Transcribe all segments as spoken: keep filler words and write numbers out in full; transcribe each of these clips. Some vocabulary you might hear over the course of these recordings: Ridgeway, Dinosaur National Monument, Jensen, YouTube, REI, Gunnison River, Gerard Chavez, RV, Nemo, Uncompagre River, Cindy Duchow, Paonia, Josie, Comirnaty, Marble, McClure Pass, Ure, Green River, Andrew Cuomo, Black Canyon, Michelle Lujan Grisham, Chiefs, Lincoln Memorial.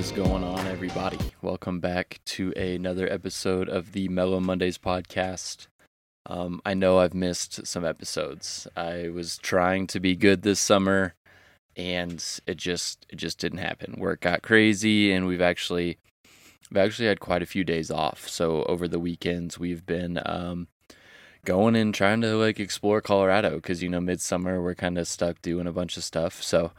is going on, everybody? Welcome back to another episode of the Mellow Mondays podcast. Um, I know I've missed some episodes. I was trying to be good this summer, and it just it just didn't happen. Work got crazy, and we've actually we've actually had quite a few days off. So over the weekends, we've been um, going and trying to like explore Colorado because you know midsummer we're kind of stuck doing a bunch of stuff. So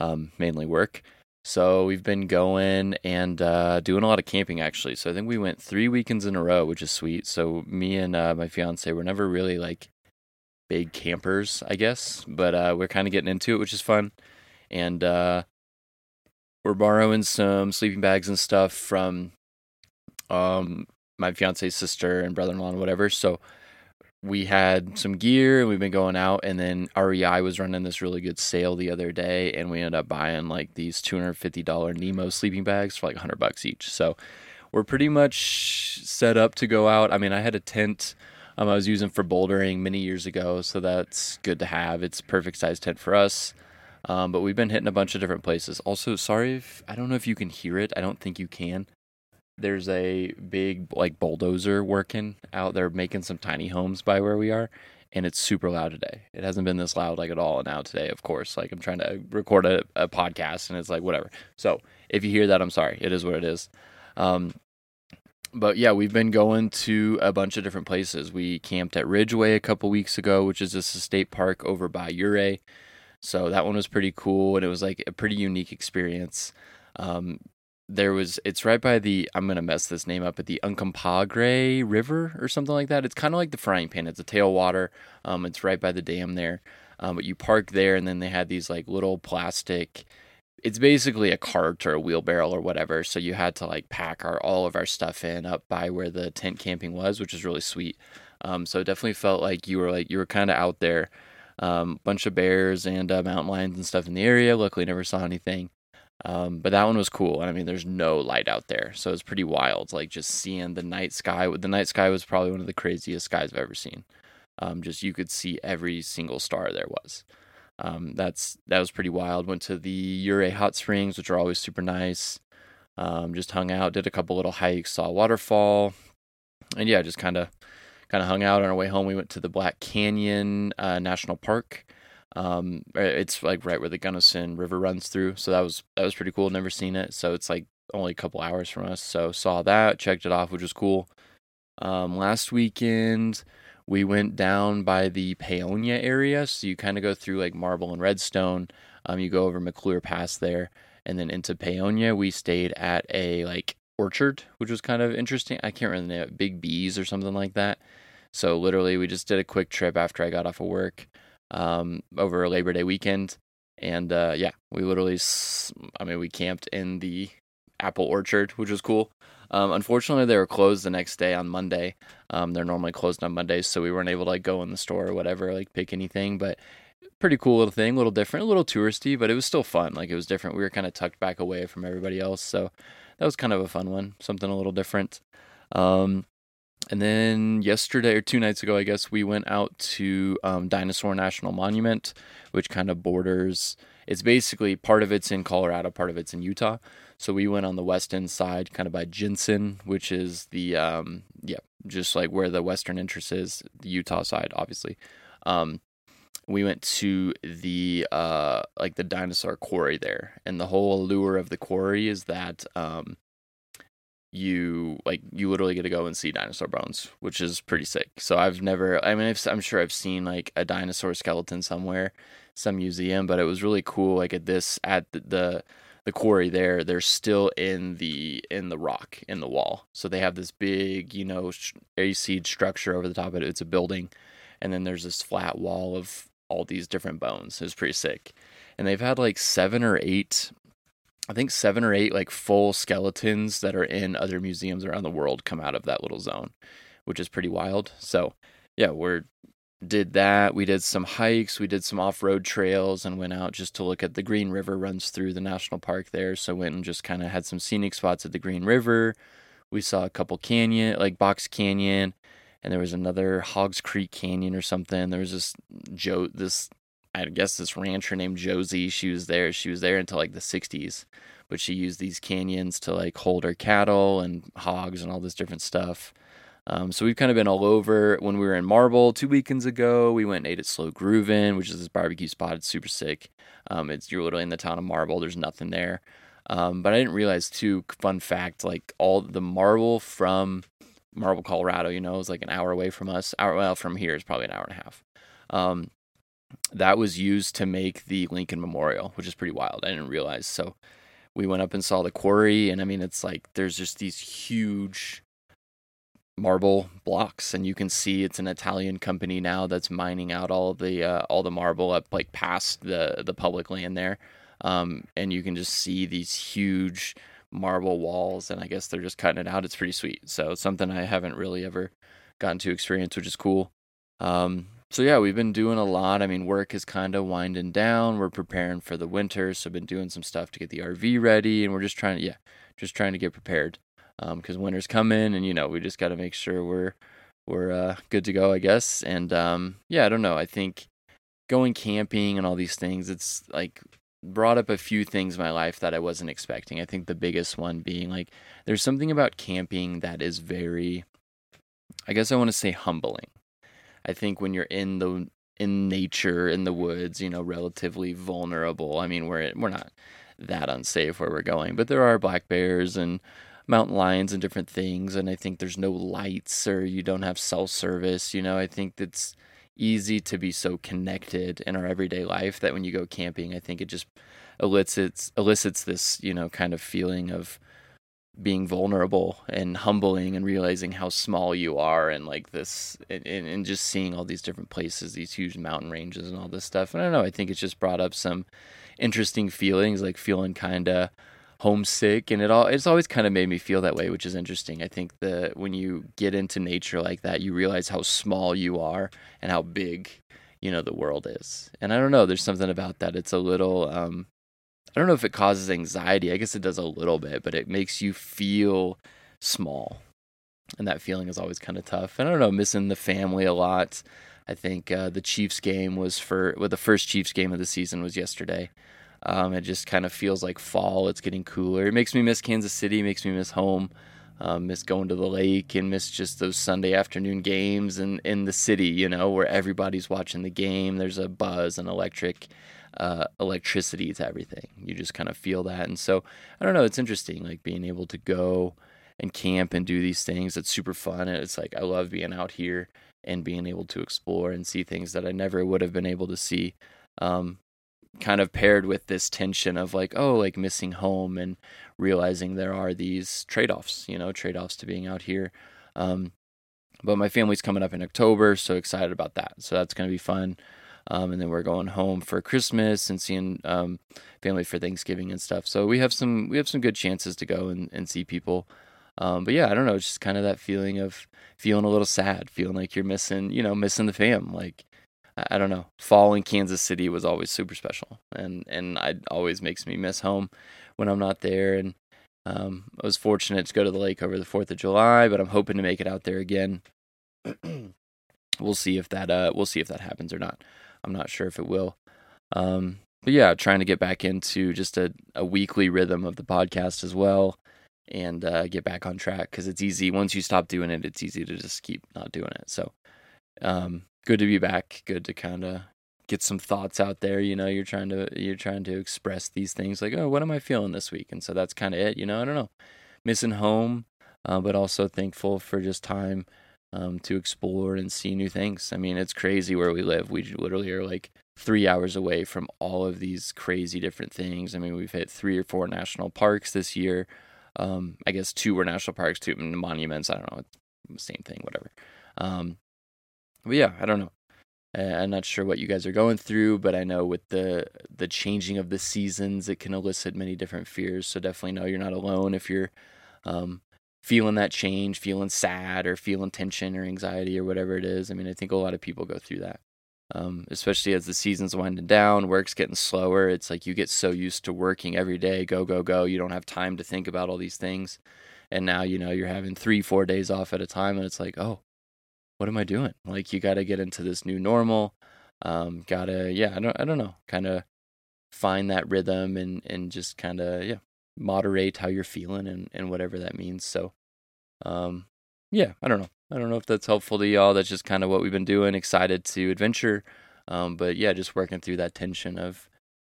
um, mainly work. So we've been going and uh, doing a lot of camping, actually. So I think we went three weekends in a row, which is sweet. So me and uh, my fiance were never really like big campers, I guess, but uh, we're kind of getting into it, which is fun. And uh, we're borrowing some sleeping bags and stuff from um, my fiance's sister and brother-in-law and whatever. So we had some gear and we've been going out, and then R E I was running this really good sale the other day, and we ended up buying like these two hundred fifty dollars Nemo sleeping bags for like one hundred bucks each. So we're pretty much set up to go out. I mean, I had a tent um, I was using for bouldering many years ago, so that's good to have. It's a perfect size tent for us. Um, but we've been hitting a bunch of different places. Also, sorry if, I don't know if you can hear it. I don't think you can. There's a big like bulldozer working out there making some tiny homes by where we are, and it's super loud today. It hasn't been this loud like at all. And now today, of course, like I'm trying to record a, a podcast and it's like whatever. So if you hear that, I'm sorry. It is what it is. Um, but yeah, we've been going to a bunch of different places. We camped at Ridgeway a couple weeks ago, which is just a state park over by Ure. So that one was pretty cool, and it was like a pretty unique experience. Um, There was, it's right by the, I'm going to mess this name up, but the Uncompagre River or something like that. It's kind of like the Frying Pan. It's a tailwater. Um, it's right by the dam there. Um, but you park there, and then they had these like little plastic, it's basically a cart or a wheelbarrow or whatever. So you had to like pack our, all of our stuff in up by where the tent camping was, which is really sweet. Um, so it definitely felt like you were like, you were kind of out there. Um, bunch of bears and uh, mountain lions and stuff in the area. Luckily never saw anything. Um, but that one was cool. And I mean, there's no light out there, so it's pretty wild. Like just seeing the night sky. The night sky was probably one of the craziest skies I've ever seen. Um, just you could see every single star there was. Um, that's that was pretty wild. Went to the Ure hot springs, which are always super nice. Um, just hung out, did a couple little hikes, saw a waterfall, and yeah, just kind of kind of hung out. On our way home, we went to the Black Canyon uh, National Park. Um, it's like right where the Gunnison River runs through. So that was, that was pretty cool. Never seen it. So it's like only a couple hours from us. So saw that, checked it off, which was cool. Um, last weekend we went down by the Paonia area. So you kind of go through like Marble and Redstone. Um, you go over McClure Pass there and then into Paonia. We stayed at a like orchard, which was kind of interesting. I can't remember the name, Big Bees or something like that. So literally we just did a quick trip after I got off of work. Um, over Labor Day weekend. And, uh, yeah, we literally, I mean, we camped in the apple orchard, which was cool. Um, unfortunately they were closed the next day on Monday. Um, they're normally closed on Mondays, so we weren't able to like go in the store or whatever, like pick anything, but pretty cool little thing, a little different, a little touristy, but it was still fun. Like it was different. We were kind of tucked back away from everybody else. So that was kind of a fun one, something a little different. Um, And then yesterday or two nights ago, I guess, we went out to um, Dinosaur National Monument, which kind of borders. It's basically part of it's in Colorado, part of it's in Utah. So we went on the west end side kind of by Jensen, which is the, um, yeah, just like where the western entrance is, the Utah side, obviously. Um, we went to the, uh, like the dinosaur quarry there. And the whole allure of the quarry is that, um, you like you literally get to go and see dinosaur bones, which is pretty sick. So I've never I mean I've, I'm sure I've seen like a dinosaur skeleton somewhere, some museum, but it was really cool. Like at this at the the, the quarry there, they're still in the in the rock in the wall. So they have this big, you know, A C structure over the top of it. It's a building, and then there's this flat wall of all these different bones. It was pretty sick. And they've had like seven or eight I think seven or eight like full skeletons that are in other museums around the world come out of that little zone, which is pretty wild. So yeah, we did that. We did some hikes, we did some off-road trails, and went out just to look at the Green River runs through the national park there. So went and just kind of had some scenic spots at the Green River. We saw a couple canyon, like Box Canyon, and there was another Hogs Creek Canyon or something. There was this Joe, this I guess this rancher named Josie, she was there. She was there until like the sixties, but she used these canyons to like hold her cattle and hogs and all this different stuff. Um, so we've kind of been all over. When we were in Marble two weekends ago, we went and ate at Slow Groovin', which is this barbecue spot. It's super sick. Um, it's you're literally in the town of Marble. There's nothing there. Um, but I didn't realize too, fun fact, like all the Marble from Marble, Colorado, you know, is like an hour away from us. Hour, well, from here is probably an hour and a half. Um, that was used to make the Lincoln Memorial, which is pretty wild. I didn't realize. So we went up and saw the quarry. And I mean, it's like, there's just these huge marble blocks, and you can see it's an Italian company now that's mining out all the uh, all the marble up like past the the public land there, um, and you can just see these huge marble walls, and I guess they're just cutting it out. It's pretty sweet. So it's something I haven't really ever gotten to experience, which is cool. Um, so yeah, we've been doing a lot. I mean, work is kind of winding down. We're preparing for the winter, so I've been doing some stuff to get the R V ready, and we're just trying to yeah, just trying to get prepared. Um, cause winter's coming, and, you know, we just got to make sure we're, we're, uh, good to go, I guess. And, um, yeah, I don't know. I think going camping and all these things, it's like brought up a few things in my life that I wasn't expecting. I think the biggest one being like, there's something about camping that is very, I guess I want to say humbling. I think when you're in the, in nature, in the woods, you know, relatively vulnerable. I mean, we're, we're not that unsafe where we're going, but there are black bears and mountain lions and different things, and I think there's no lights or you don't have cell service. You know, I think it's easy to be so connected in our everyday life that when you go camping, I think it just elicits elicits this, you know, kind of feeling of being vulnerable and humbling and realizing how small you are, and like this and, and just seeing all these different places, these huge mountain ranges and all this stuff. And I don't know, I think it's just brought up some interesting feelings, like feeling kind of homesick, and it all it's always kind of made me feel that way, which is interesting. I think that when you get into nature like that, you realize how small you are and how big, you know, the world is. And I don't know, there's something about that. It's a little um I don't know if it causes anxiety. I guess it does a little bit, but it makes you feel small, and that feeling is always kind of tough. And I don't know, missing the family a lot. I think uh, the Chiefs game was for well, the first Chiefs game of the season was yesterday. Um, it just kind of feels like fall. It's getting cooler. It makes me miss Kansas City, makes me miss home, um, miss going to the lake, and miss just those Sunday afternoon games and in the city, you know, where everybody's watching the game. There's a buzz and electric, uh, electricity to everything. You just kind of feel that. And so, I don't know, it's interesting, like being able to go and camp and do these things. It's super fun. And it's like, I love being out here and being able to explore and see things that I never would have been able to see. Um, kind of paired with this tension of like, oh, like missing home and realizing there are these trade-offs, you know, trade-offs to being out here. Um, but my family's coming up in October, so excited about that. So that's going to be fun. Um, and then we're going home for Christmas and seeing um, family for Thanksgiving and stuff. So we have some, we have some good chances to go and, and see people. Um, but yeah, I don't know. It's just kind of that feeling of feeling a little sad, feeling like you're missing, you know, missing the fam, like, I don't know. Fall in Kansas City was always super special, and and it always makes me miss home when I'm not there. And um, I was fortunate to go to the lake over the fourth of July, but I'm hoping to make it out there again. We'll see if that uh, we'll see if that happens or not. I'm not sure if it will. Um, but yeah, trying to get back into just a, a weekly rhythm of the podcast as well, and uh, get back on track, because it's easy once you stop doing it. It's easy to just keep not doing it. So. Um, Good to be back. Good to kind of get some thoughts out there. You know, you're trying to you're trying to express these things like, oh, what am I feeling this week? And so that's kind of it. You know, I don't know, missing home, uh, but also thankful for just time um, to explore and see new things. I mean, it's crazy where we live. We literally are like three hours away from all of these crazy different things. I mean, we've hit three or four national parks this year. Um, I guess two were national parks, two monuments. I don't know, same thing, whatever. Um, But yeah, I don't know. I'm not sure what you guys are going through, but I know with the the changing of the seasons, it can elicit many different fears. So definitely know you're not alone if you're um, feeling that change, feeling sad or feeling tension or anxiety or whatever it is. I mean, I think a lot of people go through that, um, especially as the season's winding down, work's getting slower. It's like you get so used to working every day, go, go, go. You don't have time to think about all these things. And now, you know, you're having three, four days off at a time, and it's like, oh, what am I doing? Like, you got to get into this new normal. Um, got to, yeah, I don't, I don't know, kind of find that rhythm and, and just kind of, yeah, moderate how you're feeling and, and whatever that means. So, um, yeah, I don't know. I don't know if that's helpful to y'all. That's just kind of what we've been doing. Excited to adventure. Um, but yeah, just working through that tension of,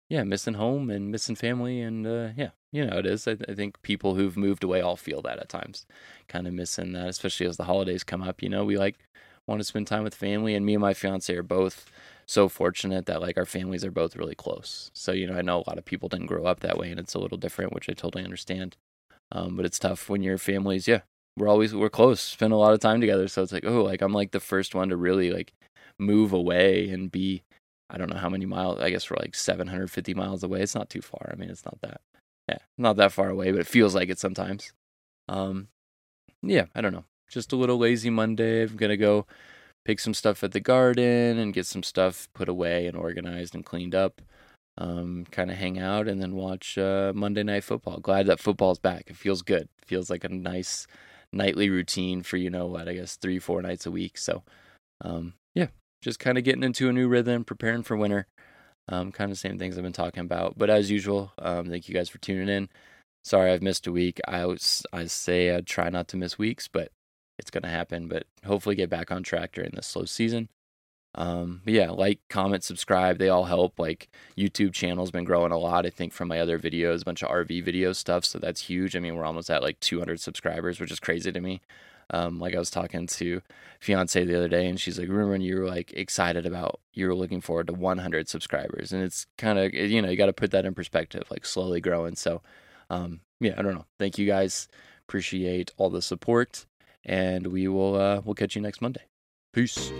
yeah, missing home and missing family. And, uh, yeah, you know, it is, I, th- I think people who've moved away all feel that at times, kind of missing that, especially as the holidays come up, you know, we like want to spend time with family, and me and my fiance are both so fortunate that like our families are both really close. So, you know, I know a lot of people didn't grow up that way and it's a little different, which I totally understand. Um, but it's tough when your family's, yeah, we're always, we're close, spend a lot of time together. So it's like, oh, like I'm like the first one to really like move away and be, I don't know how many miles, I guess we're like seven hundred fifty miles away. It's not too far. I mean, it's not that, yeah, not that far away, but it feels like it sometimes. Um, yeah, I don't know. Just a little lazy Monday. I'm going to go pick some stuff at the garden and get some stuff put away and organized and cleaned up, um, kind of hang out and then watch uh, Monday Night Football. Glad that football's back. It feels good. It feels like a nice nightly routine for, you know what, I guess three, four nights a week. So, um, yeah, just kind of getting into a new rhythm, preparing for winter, um, kind of same things I've been talking about. But as usual, um, thank you guys for tuning in. Sorry I've missed a week. I, always, I say I try not to miss weeks, but it's going to happen, but hopefully get back on track during this slow season. Um, but yeah, like, comment, subscribe. They all help. Like, YouTube channel's been growing a lot, I think, from my other videos, a bunch of R V video stuff. So that's huge. I mean, we're almost at like two hundred subscribers, which is crazy to me. Um, like I was talking to fiance the other day and she's like, remember when you were like excited about, you were looking forward to one hundred subscribers, and it's kind of, you know, you got to put that in perspective, like slowly growing. So, um, yeah, I don't know. Thank you guys. Appreciate all the support. And we will uh, we'll catch you next Monday. Peace.